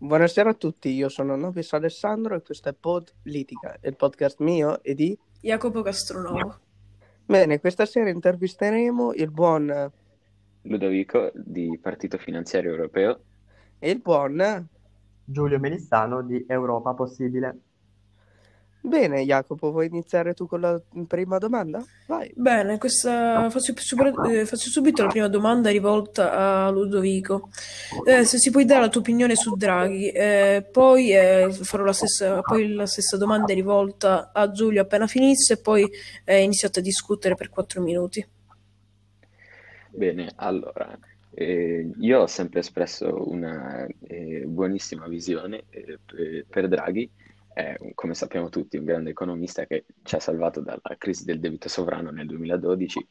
Buonasera a tutti, io sono Nobis Alessandro e questo è Pod Politica, il podcast mio e di Jacopo Castronovo. Bene, questa sera intervisteremo il buon Ludovico di Partito Finanziario Europeo e il buon Giulio Melissano di Europa Possibile. Bene, Jacopo, vuoi iniziare tu con la prima domanda? Vai. Bene, faccio subito la prima domanda rivolta a Ludovico. Se ci puoi dare la tua opinione su Draghi, poi farò la stessa domanda rivolta a Giulio appena finisse, e poi iniziate a discutere per 4 minuti. Bene, allora, io ho sempre espresso una buonissima visione per Draghi. È, come sappiamo tutti, un grande economista che ci ha salvato dalla crisi del debito sovrano nel 2012.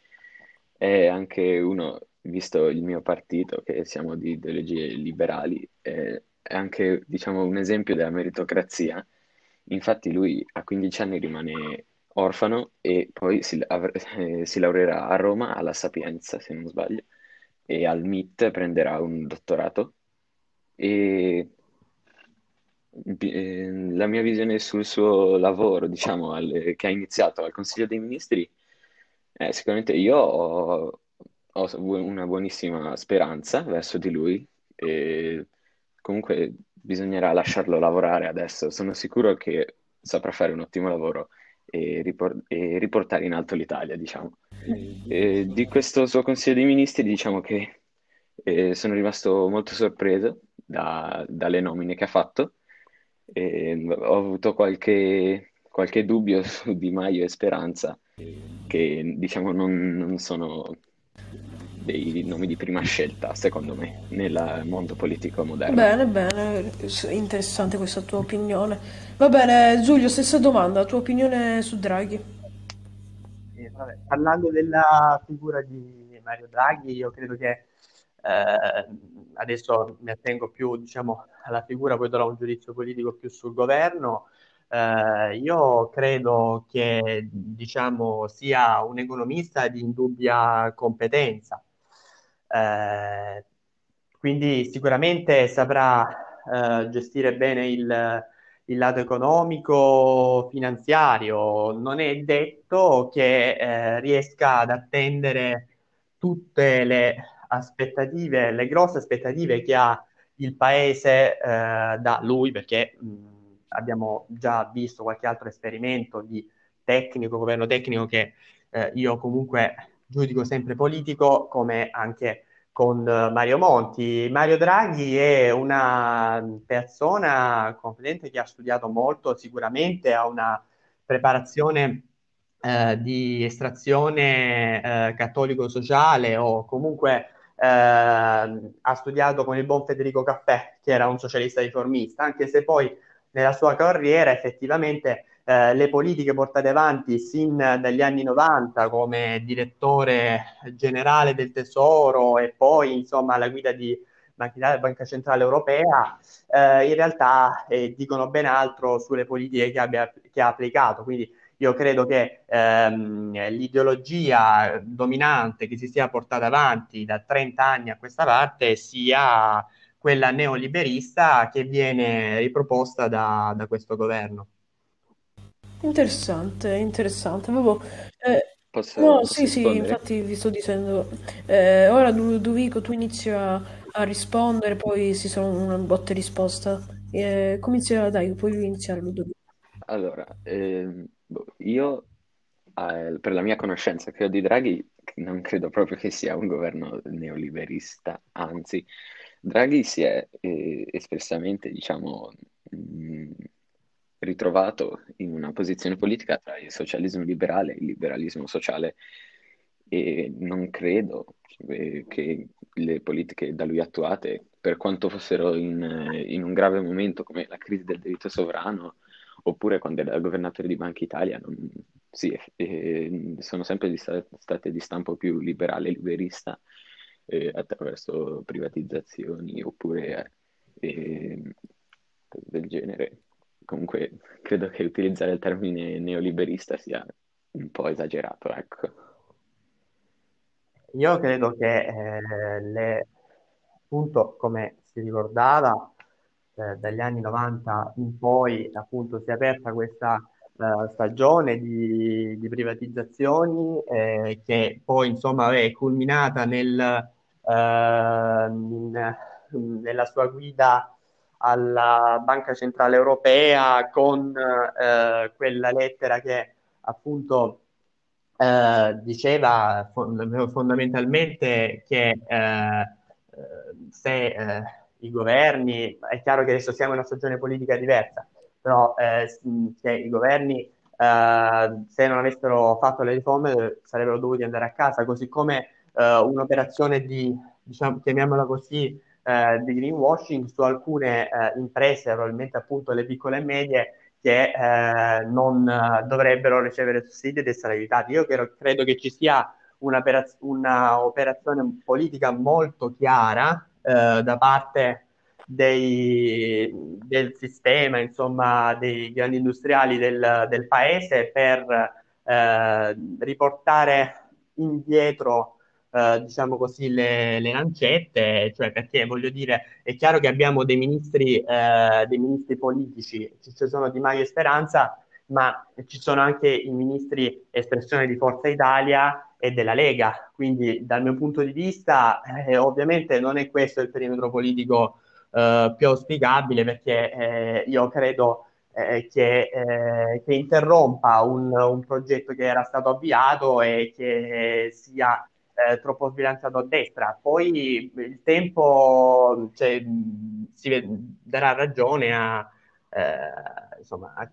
È anche uno, visto il mio partito, che siamo di ideologie liberali, è anche, diciamo, un esempio della meritocrazia. Infatti lui a 15 anni rimane orfano e poi si laureerà a Roma, alla Sapienza, se non sbaglio, e al MIT prenderà un dottorato. E la mia visione sul suo lavoro, diciamo, che ha iniziato al Consiglio dei Ministri, sicuramente io ho una buonissima speranza verso di lui, e comunque bisognerà lasciarlo lavorare adesso. Sono sicuro che saprà fare un ottimo lavoro e riportare in alto l'Italia, diciamo. E di questo suo Consiglio dei Ministri, diciamo che sono rimasto molto sorpreso dalle nomine che ha fatto. Ho avuto qualche dubbio su Di Maio e Speranza, che diciamo non sono dei nomi di prima scelta, secondo me, nel mondo politico moderno. Bene, interessante questa tua opinione. Va bene, Giulio, stessa domanda, tua opinione su Draghi. Parlando della figura di Mario Draghi, io credo che adesso mi attengo più, diciamo, alla figura, poi darò un giudizio politico più sul governo. Io credo che, diciamo, sia un economista di indubbia competenza, quindi sicuramente saprà gestire bene il lato economico finanziario. Non è detto che riesca ad attendere tutte le grosse aspettative che ha il paese da lui, perché abbiamo già visto qualche altro esperimento di governo tecnico che io comunque giudico sempre politico, come anche con Mario Monti. Mario Draghi è una persona competente che ha studiato molto, sicuramente ha una preparazione di estrazione cattolico-sociale, o comunque ha studiato con il buon Federico Caffè, che era un socialista riformista, anche se poi nella sua carriera effettivamente le politiche portate avanti sin dagli anni 90 come direttore generale del Tesoro e poi, insomma, alla guida di Banca Italia, Banca Centrale Europea, in realtà dicono ben altro sulle politiche che ha applicato. Quindi io credo che l'ideologia dominante che si sia portata avanti da 30 anni a questa parte sia quella neoliberista che viene riproposta da questo governo. Interessante. Avevo, posso rispondere? Infatti vi sto dicendo. Ora Ludovico, tu inizi a rispondere, poi ci sono una botta e risposta. Comincia, dai, puoi iniziare, Ludovico. Allora, io per la mia conoscenza che ho di Draghi non credo proprio che sia un governo neoliberista, anzi Draghi si è espressamente, diciamo, ritrovato in una posizione politica tra il socialismo liberale e il liberalismo sociale, e non credo che le politiche da lui attuate, per quanto fossero in un grave momento come la crisi del debito sovrano oppure quando era governatore di Banca Italia, sono sempre state di stampo più liberale e liberista, attraverso privatizzazioni oppure cose del genere. Comunque credo che utilizzare il termine neoliberista sia un po' esagerato, ecco. Io credo che appunto, come si ricordava, dagli anni 90 in poi appunto si è aperta questa stagione di privatizzazioni che poi insomma è culminata nella sua guida alla Banca Centrale Europea con quella lettera che appunto diceva fondamentalmente che se i governi, è chiaro che adesso siamo in una stagione politica diversa, però che i governi se non avessero fatto le riforme sarebbero dovuti andare a casa, così come un'operazione di, diciamo, chiamiamola così, di greenwashing su alcune imprese, probabilmente appunto le piccole e medie, che non dovrebbero ricevere sussidi ed essere aiutati. Io credo che ci sia un'operazione politica molto chiara da parte del sistema, insomma, dei grandi industriali del paese per riportare indietro, diciamo così, le lancette, cioè, perché voglio dire, è chiaro che abbiamo dei ministri politici, ci sono Di Maio e Speranza, ma ci sono anche i ministri espressione di Forza Italia e della Lega, quindi dal mio punto di vista ovviamente non è questo il perimetro politico più auspicabile, perché io credo che interrompa un progetto che era stato avviato e che sia troppo sbilanciato a destra. Poi il tempo, cioè, si darà ragione a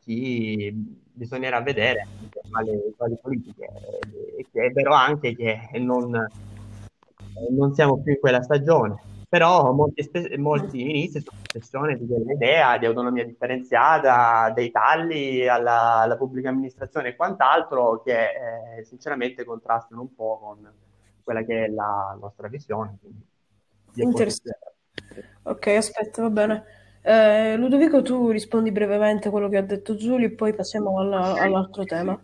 chi bisognerà vedere quali politiche, è vero anche che non siamo più in quella stagione, però molti ministri sono in possessione di quell'idea di autonomia differenziata, dei tagli alla pubblica amministrazione e quant'altro che sinceramente contrastano un po' con quella che è la nostra visione. Interessante. Ok, aspetta, va bene. Ludovico, tu rispondi brevemente a quello che ha detto Giulio e poi passiamo all'altro tema.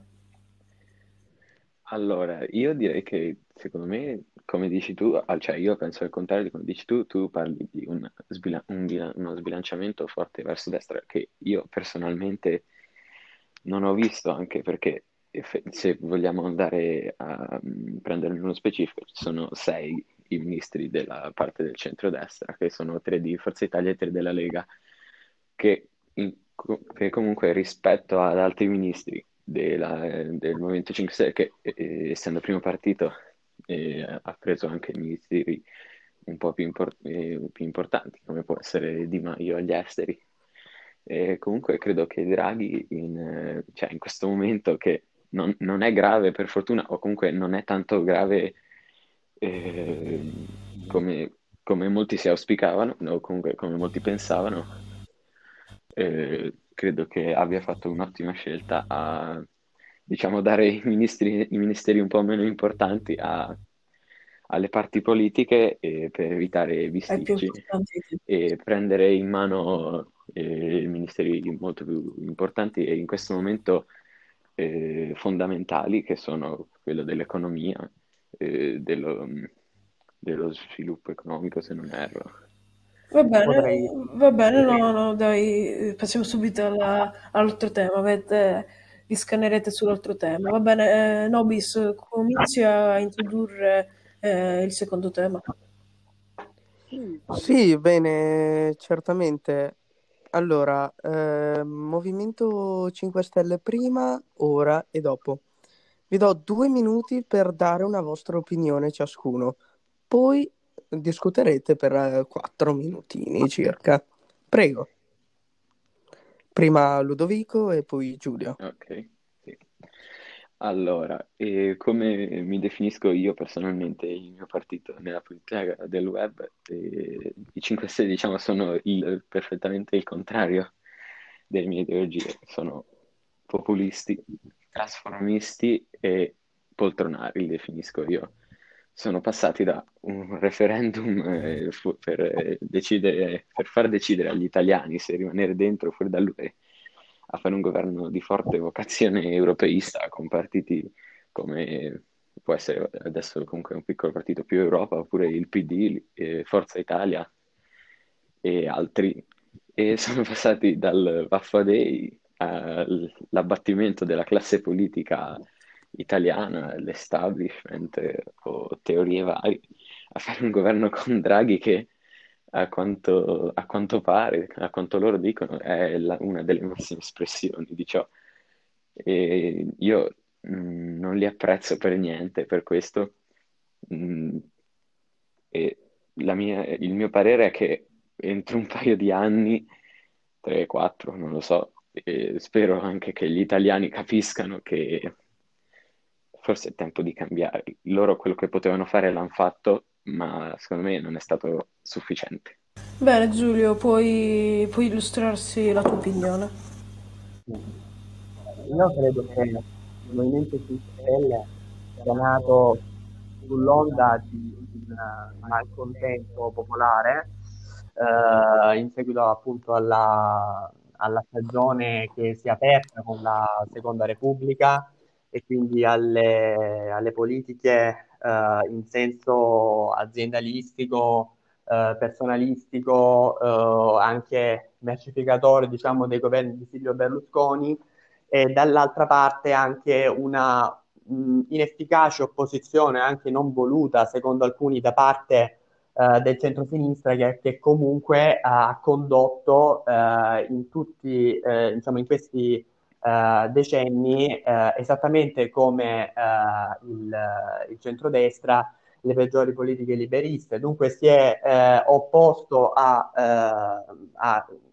Allora, io direi che secondo me, come dici tu, cioè io penso al contrario di come dici tu, tu parli di uno sbilanciamento forte verso destra che io personalmente non ho visto, anche perché se vogliamo andare a prendere uno specifico, ci sono 6 i ministri della parte del centrodestra, che sono 3 di Forza Italia e 3 della Lega, che comunque rispetto ad altri ministri del Movimento 5 Stelle, che essendo primo partito ha preso anche ministeri un po' più importanti, come può essere Di Maio agli esteri. E comunque credo che Draghi in questo momento, che non è grave per fortuna, o comunque non è tanto grave come molti si auspicavano, o comunque come molti pensavano, credo che abbia fatto un'ottima scelta a, diciamo, dare i ministeri un po' meno importanti alle parti politiche, per evitare bisticci e prendere in mano ministeri molto più importanti e in questo momento fondamentali, che sono quello dell'economia, dello sviluppo economico, se non erro. Va bene, no, dai, passiamo subito all'altro tema. Vi scannerete sull'altro tema. Va bene, Nobis, comincia a introdurre il secondo tema. Sì, bene, certamente. Allora, Movimento 5 Stelle prima, ora e dopo. Vi do 2 minuti per dare una vostra opinione ciascuno, poi discuterete per 4 minutini circa. Prego. Prima Ludovico e poi Giulio. Ok, sì. Allora, come mi definisco io personalmente, il mio partito nella politica del web, i 5 Stelle, diciamo, sono perfettamente il contrario delle mie ideologie. Sono populisti, trasformisti e poltronari, li definisco io. Sono passati da un referendum per far decidere agli italiani se rimanere dentro o fuori dall'UE, a fare un governo di forte vocazione europeista, con partiti come può essere adesso comunque un piccolo partito, Più Europa, oppure il PD, Forza Italia e altri, E sono passati dal Vaffanei all'abbattimento della classe politica italiana, l'establishment o teorie varie, a fare un governo con Draghi che a quanto pare, a quanto loro dicono, è una delle massime espressioni di ciò. E io non li apprezzo per niente per questo. E il mio parere è che entro un paio di anni, 3, 4, non lo so, e spero anche che gli italiani capiscano che forse è tempo di cambiare. Loro quello che potevano fare l'hanno fatto, ma secondo me non è stato sufficiente. Bene Giulio, puoi illustrarsi la tua opinione? Io credo che il Movimento 5 Stelle sia nato sull'onda di un malcontento popolare in seguito appunto alla stagione che si è aperta con la Seconda Repubblica e quindi alle politiche in senso aziendalistico, personalistico, anche mercificatore, diciamo, dei governi di Silvio Berlusconi, e dall'altra parte anche una inefficace opposizione, anche non voluta secondo alcuni, da parte del centrosinistra, che comunque ha condotto in tutti, diciamo, in questi decenni, esattamente come il centrodestra, le peggiori politiche liberiste. Dunque si è opposto a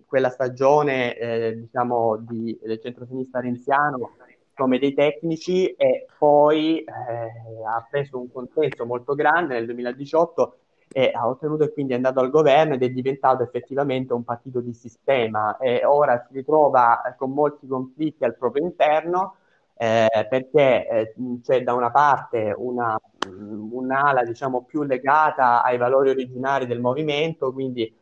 quella stagione diciamo del centrosinistra renziano come dei tecnici, e poi ha preso un consenso molto grande nel 2018 e ha ottenuto, e quindi è andato al governo ed è diventato effettivamente un partito di sistema, e ora si ritrova con molti conflitti al proprio interno, perché c'è da una parte un'ala, diciamo, più legata ai valori originari del movimento, quindi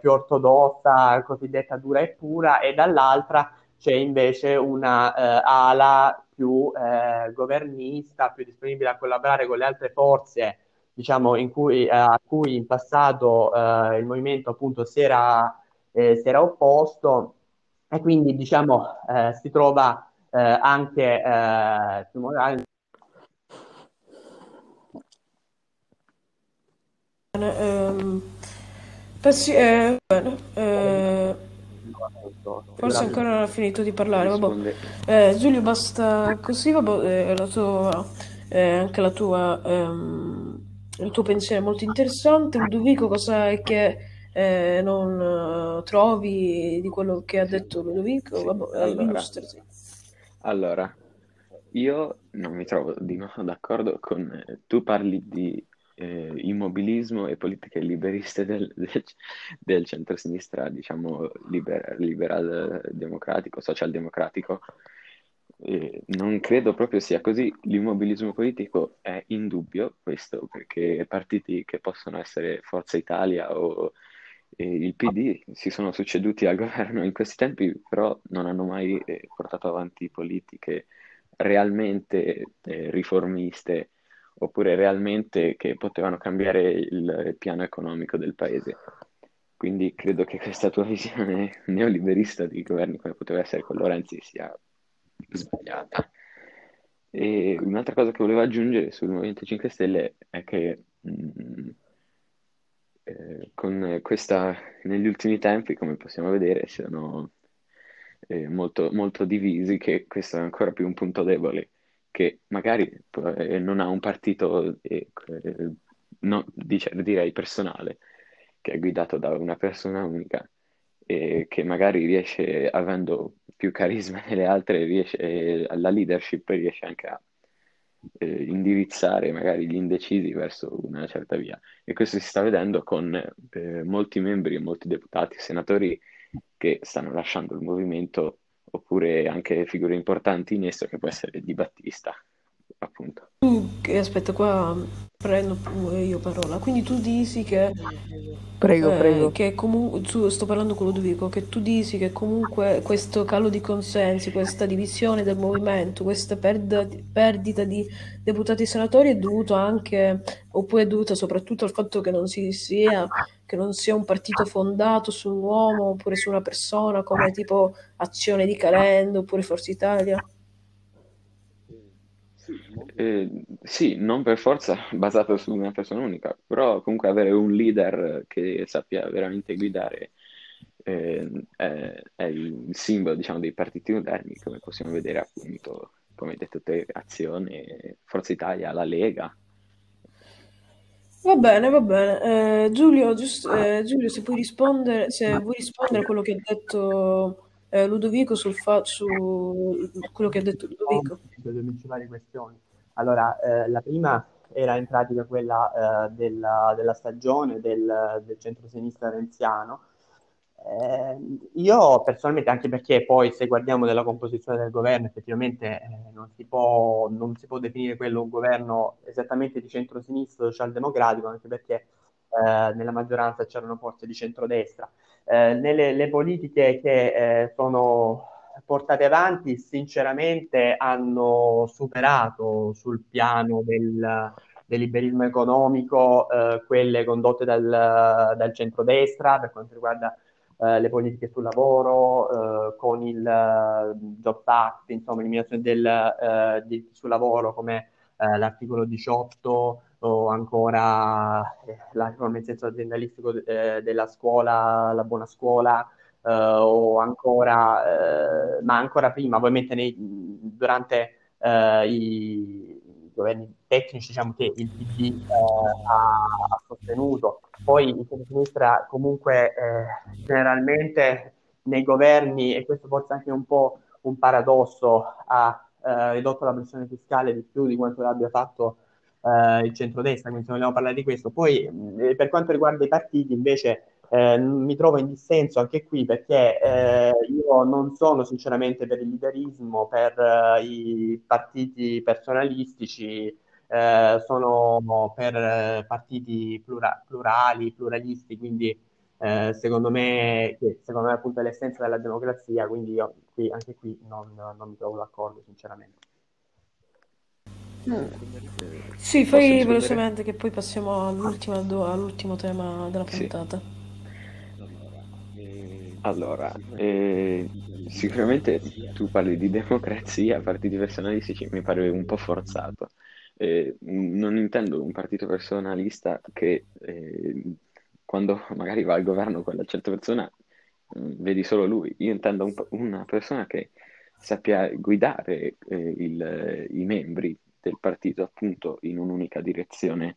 più ortodossa, cosiddetta dura e pura, e dall'altra c'è invece una ala più governista, più disponibile a collaborare con le altre forze, diciamo, a cui in passato il movimento appunto si era opposto, e quindi, diciamo, si trova anche forse ancora non ha finito di parlare. Vabbè. Giulio, basta così. Vabbè, il tuo pensiero è molto interessante. Ludovico, cosa è che non trovi di quello che ha detto Ludovico? Sì, vabbè, allora, io non mi trovo di nuovo d'accordo con... Tu parli di immobilismo e politiche liberiste del centrosinistra, diciamo, liberal democratico, socialdemocratico. Non credo proprio sia così. L'immobilismo politico è indubbio, questo perché partiti che possono essere Forza Italia o il PD si sono succeduti al governo in questi tempi, però non hanno mai portato avanti politiche realmente riformiste, oppure realmente che potevano cambiare il piano economico del paese. Quindi credo che questa tua visione neoliberista di governi come poteva essere quello Renzi sia sbagliata. E un'altra cosa che volevo aggiungere sul Movimento 5 Stelle è che con questa, negli ultimi tempi, come possiamo vedere, sono molto, molto divisi, che questo è ancora più un punto debole, che magari non ha un partito direi personale, che è guidato da una persona unica, e che magari riesce, avendo più carisma delle altre, alla leadership riesce anche a indirizzare magari gli indecisi verso una certa via. E questo si sta vedendo con molti membri, molti deputati, senatori che stanno lasciando il movimento, oppure anche figure importanti in esso, che può essere Di Battista, appunto. Aspetta, qua prendo io parola. Quindi tu dici che prego. Che comunque sto parlando con Ludovico, che tu dici che comunque questo calo di consensi, questa divisione del movimento, questa perdita di deputati e senatori è dovuta anche, oppure è dovuta soprattutto al fatto che non sia un partito fondato su un uomo oppure su una persona, come tipo Azione di Calenda oppure Forza Italia? Sì, non per forza basato su una persona unica, però comunque avere un leader che sappia veramente guidare è il simbolo, diciamo, dei partiti moderni, come possiamo vedere appunto, come hai detto te, Azione, Forza Italia, la Lega. Va bene. Giulio, se puoi rispondere, se vuoi rispondere a quello che ha detto Ludovico su quello che ha detto Ludovico. Due principali questioni. Allora, la prima era in pratica quella della stagione del centro-sinistra renziano. Io personalmente, anche perché poi se guardiamo della composizione del governo, effettivamente non si può definire quello un governo esattamente di centro-sinistra socialdemocratico, anche perché nella maggioranza c'erano forze di centrodestra. Nelle politiche che sono portate avanti, sinceramente hanno superato sul piano del liberismo economico quelle condotte dal centrodestra per quanto riguarda le politiche sul lavoro, con il Job Act, insomma l'eliminazione del diritto sul lavoro come l'articolo 18, o ancora la riforma in senso aziendalistico della scuola, la buona scuola, o ancora, ma ancora prima, ovviamente durante i governi tecnici, diciamo, che il PD ha sostenuto. Poi il centro-sinistra comunque generalmente nei governi, e questo forse anche un po' un paradosso, ha ridotto la pressione fiscale di più di quanto l'abbia fatto il centrodestra, quindi se vogliamo parlare di questo. Poi per quanto riguarda i partiti invece mi trovo in dissenso anche qui, perché io non sono sinceramente per il liberismo, per i partiti personalistici, sono per partiti pluralisti, quindi secondo me appunto è l'essenza della democrazia, quindi io anche qui non mi trovo d'accordo sinceramente. Sì, fai velocemente che poi passiamo all'ultimo tema della puntata. Sì. Allora, sicuramente tu parli di democrazia, partiti personalistici, mi pare un po' forzato. Non intendo un partito personalista che quando magari va al governo con la 100 persona vedi solo lui. Io intendo una persona che sappia guidare i membri del partito appunto in un'unica direzione,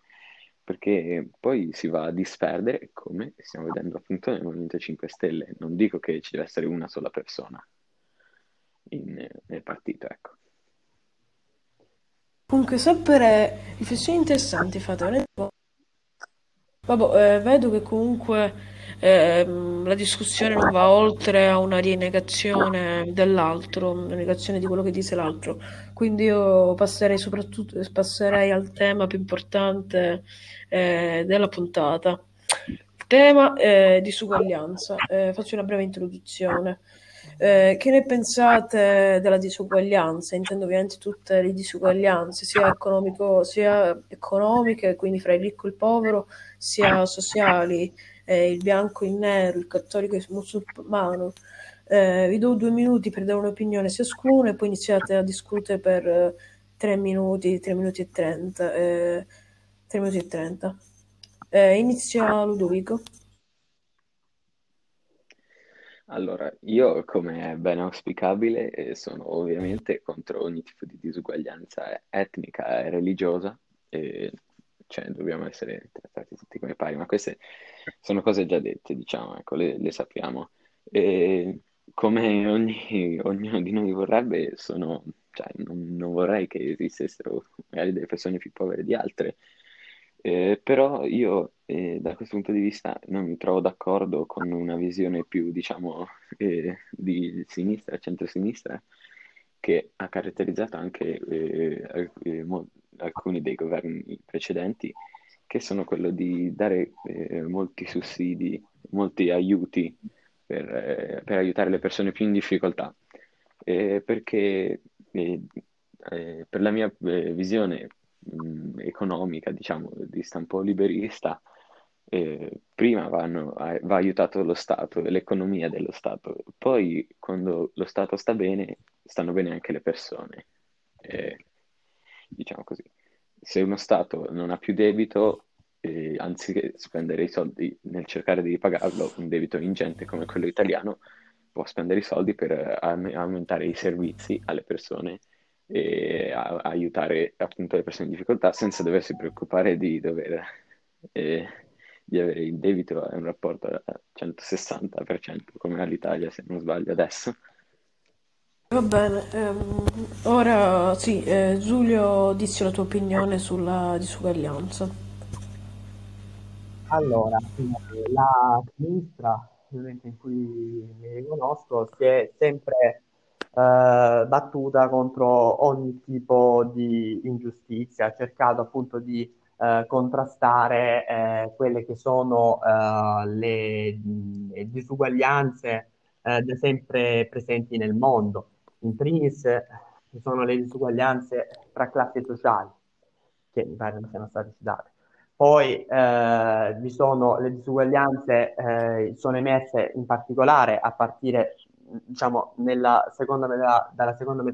perché poi si va a disperdere, come stiamo vedendo appunto nel Movimento 5 Stelle. Non dico che ci deve essere una sola persona nel partito, ecco. Comunque, sempre riflessioni interessanti fate. Vabbè, vedo che comunque la discussione non va oltre a una rinegazione dell'altro, una negazione di quello che dice l'altro, quindi io passerei al tema più importante della puntata, tema disuguaglianza. Faccio una breve introduzione. Che ne pensate della disuguaglianza? Intendo ovviamente tutte le disuguaglianze, sia economiche, quindi fra il ricco e il povero, sia sociali, il bianco e il nero, il cattolico e il musulmano. Vi do 2 minuti per dare un'opinione ciascuno e poi iniziate a discutere per 3 minuti e 30. 3 minuti e 30. Inizia Ludovico. Allora, io, come è ben auspicabile, sono ovviamente contro ogni tipo di disuguaglianza etnica e religiosa, cioè dobbiamo essere trattati tutti come pari, ma queste sono cose già dette, diciamo, ecco, le sappiamo. E come ognuno di noi vorrebbe, cioè, non vorrei che esistessero magari delle persone più povere di altre, però io... E da questo punto di vista non mi trovo d'accordo con una visione più, diciamo, di sinistra, centrosinistra, che ha caratterizzato anche alcuni dei governi precedenti, che sono quello di dare molti sussidi, molti aiuti per aiutare le persone più in difficoltà, perché per la mia visione economica, diciamo, di stampo liberista, prima va aiutato lo Stato, l'economia dello Stato, poi quando lo Stato sta bene, stanno bene anche le persone, diciamo così. Se uno Stato non ha più debito, anziché spendere i soldi nel cercare di ripagarlo, un debito ingente come quello italiano, può spendere i soldi per aumentare i servizi alle persone e aiutare appunto le persone in difficoltà, senza doversi preoccupare di di avere il debito a un rapporto al 160%, come ha l'Italia, se non sbaglio, adesso. Va bene, ora sì, Giulio, dici la tua opinione sulla disuguaglianza. Allora, la sinistra, ovviamente, in cui mi riconosco, si è sempre battuta contro ogni tipo di ingiustizia, ha cercato appunto di contrastare quelle che sono le disuguaglianze da sempre presenti nel mondo. In primis ci sono le disuguaglianze tra classi sociali, che mi pare non siano state citate. Poi vi sono le disuguaglianze, sono emerse in particolare a partire, diciamo, dalla seconda metà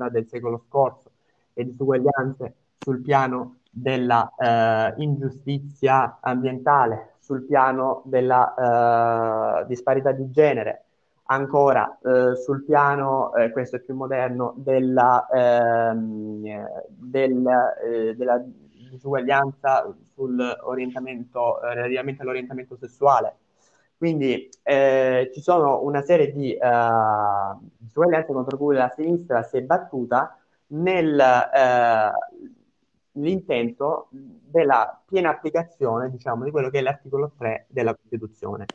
del secolo scorso, le disuguaglianze sul piano della ingiustizia ambientale, sul piano della disparità di genere, ancora sul piano, questo è più moderno, della disuguaglianza sull'orientamento, relativamente all'orientamento sessuale. Quindi ci sono una serie di disuguaglianze contro cui la sinistra si è battuta nell'intento della piena applicazione, diciamo, di quello che è l'articolo 3 della Costituzione,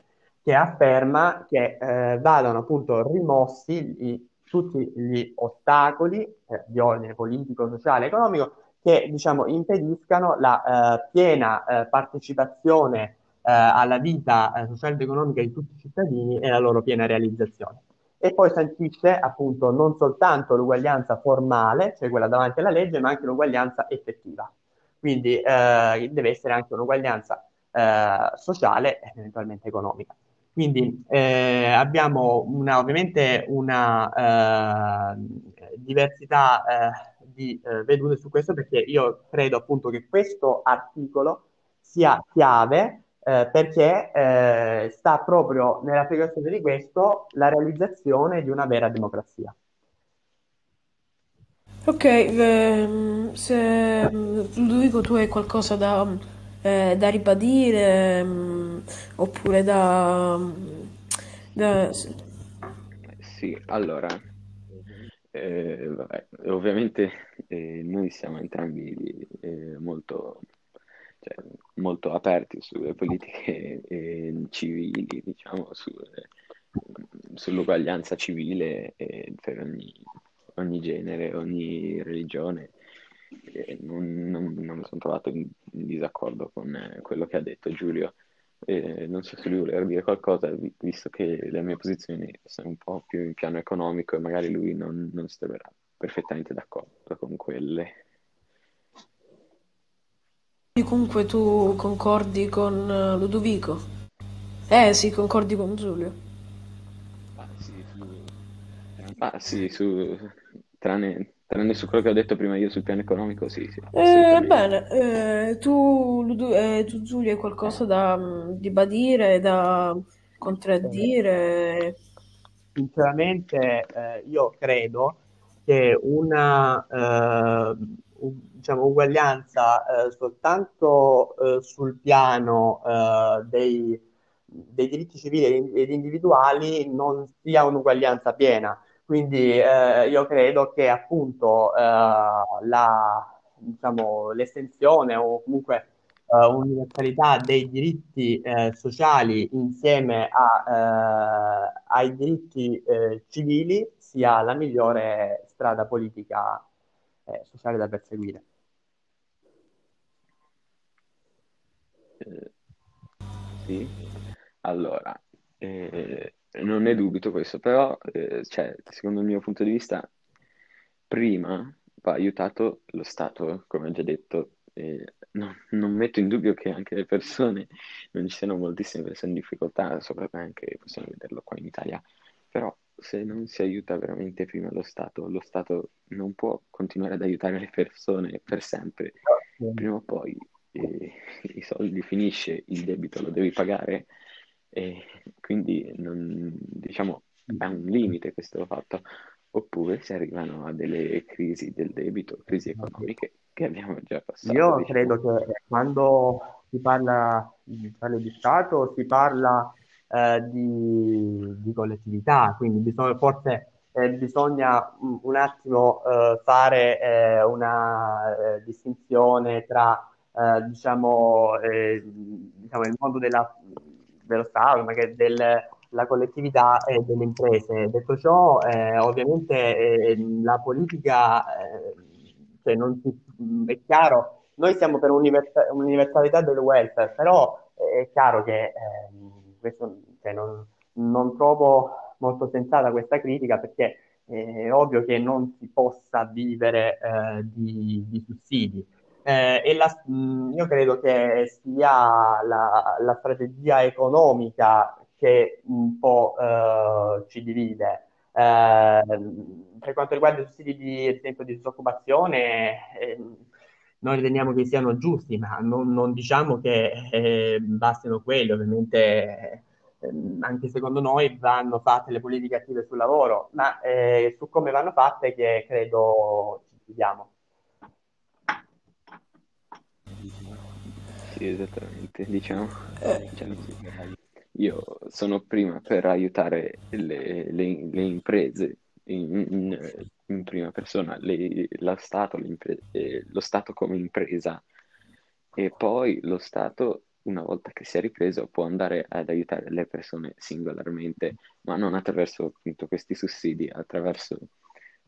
che afferma che vadano appunto rimossi tutti gli ostacoli di ordine politico, sociale, economico, che, diciamo, impediscano la piena partecipazione alla vita sociale ed economica di tutti i cittadini e la loro piena realizzazione. E poi sancisce appunto non soltanto l'uguaglianza formale, cioè quella davanti alla legge, ma anche l'uguaglianza effettiva. Quindi deve essere anche un'uguaglianza sociale e eventualmente economica. Quindi abbiamo ovviamente una diversità di vedute su questo, perché io credo appunto che questo articolo sia chiave perché sta proprio nell'applicazione di questo la realizzazione di una vera democrazia. Ok, se Ludovico tu hai qualcosa da ribadire oppure da... Sì, allora, vabbè, ovviamente noi siamo entrambi molto aperti sulle politiche civili, diciamo, sull'uguaglianza civile per ogni genere, ogni religione. Non mi sono trovato in disaccordo con quello che ha detto Giulio. Non so se lui voleva dire qualcosa, visto che le mie posizioni sono un po' più in piano economico e magari lui non si troverà perfettamente d'accordo con quelle. Comunque tu concordi con Ludovico? Sì, concordi con Giulio. Sì, tranne su quello che ho detto prima io sul piano economico, sì. Bene, tu Giulio hai qualcosa da ribadire, da contraddire? Sinceramente io credo che diciamo uguaglianza soltanto sul piano dei diritti civili ed individuali non sia un'uguaglianza piena. Quindi io credo che appunto l'estensione o comunque universalità dei diritti sociali insieme ai diritti civili sia la migliore strada politica sociale da perseguire. Sì, allora, non ne dubito questo, però cioè, secondo il mio punto di vista prima va aiutato lo Stato, come ho già detto. Non metto in dubbio che anche le persone, non ci siano moltissime persone in difficoltà, soprattutto anche possiamo vederlo qua in Italia, però se non si aiuta veramente prima lo Stato non può continuare ad aiutare le persone per sempre, prima o poi i soldi finisce, il debito lo devi pagare, e quindi non, diciamo, è un limite questo fatto. Oppure si arrivano a delle crisi del debito, crisi economiche che abbiamo già passato. Io credo che quando si parla di Stato si parla di collettività, quindi bisogna un attimo fare una distinzione tra diciamo il mondo dello Stato, ma che la collettività e delle imprese. Detto ciò, ovviamente la politica, cioè non si, è chiaro, noi siamo per un'universalità del welfare, però è chiaro che questo, cioè non trovo molto sensata questa critica, perché è ovvio che non si possa vivere di sussidi. Io credo che sia la strategia economica che un po' ci divide. Per quanto riguarda i sussidi di disoccupazione, noi riteniamo che siano giusti, ma non diciamo che bastino quelli. Ovviamente anche secondo noi vanno fatte le politiche attive sul lavoro, ma su come vanno fatte che credo ci dividiamo. Sì, esattamente, diciamo. Io sono prima per aiutare le imprese in prima persona, lo Stato come impresa, e poi lo Stato, una volta che si è ripreso, può andare ad aiutare le persone singolarmente, ma non attraverso appunto questi sussidi, attraverso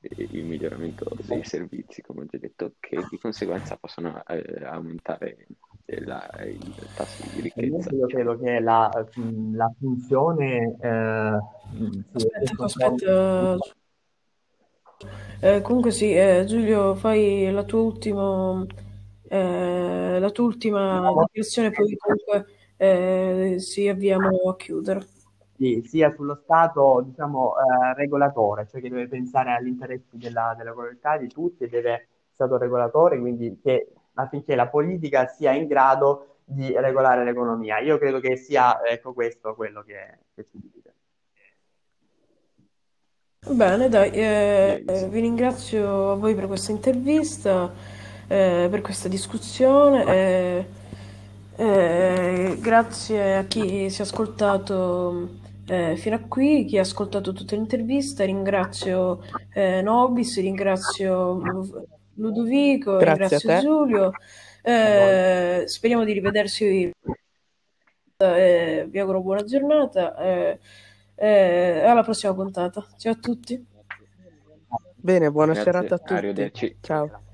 il miglioramento dei servizi, come ho già detto, che di conseguenza possono aumentare il tasso di ricchezza. Io credo che la funzione comunque sì, Giulio, fai la tua ultima dichiarazione, poi comunque si avviamo a chiudere. Sì, sia sullo Stato, diciamo, regolatore, cioè che deve pensare agli interessi della comunità, di tutti, e deve essere stato regolatore, quindi affinché la politica sia in grado di regolare l'economia. Io credo che sia, ecco, questo quello che ci dice. Bene, dai, vi ringrazio a voi per questa intervista, per questa discussione. Grazie a chi si è ascoltato fino a qui, chi ha ascoltato tutta l'intervista. Ringrazio Nobis, ringrazio Ludovico, ringrazio Giulio. Speriamo di rivedersi. Vi auguro buona giornata. Alla prossima puntata. Ciao a tutti. Bene, buona serata a tutti. Arrivederci. Ciao.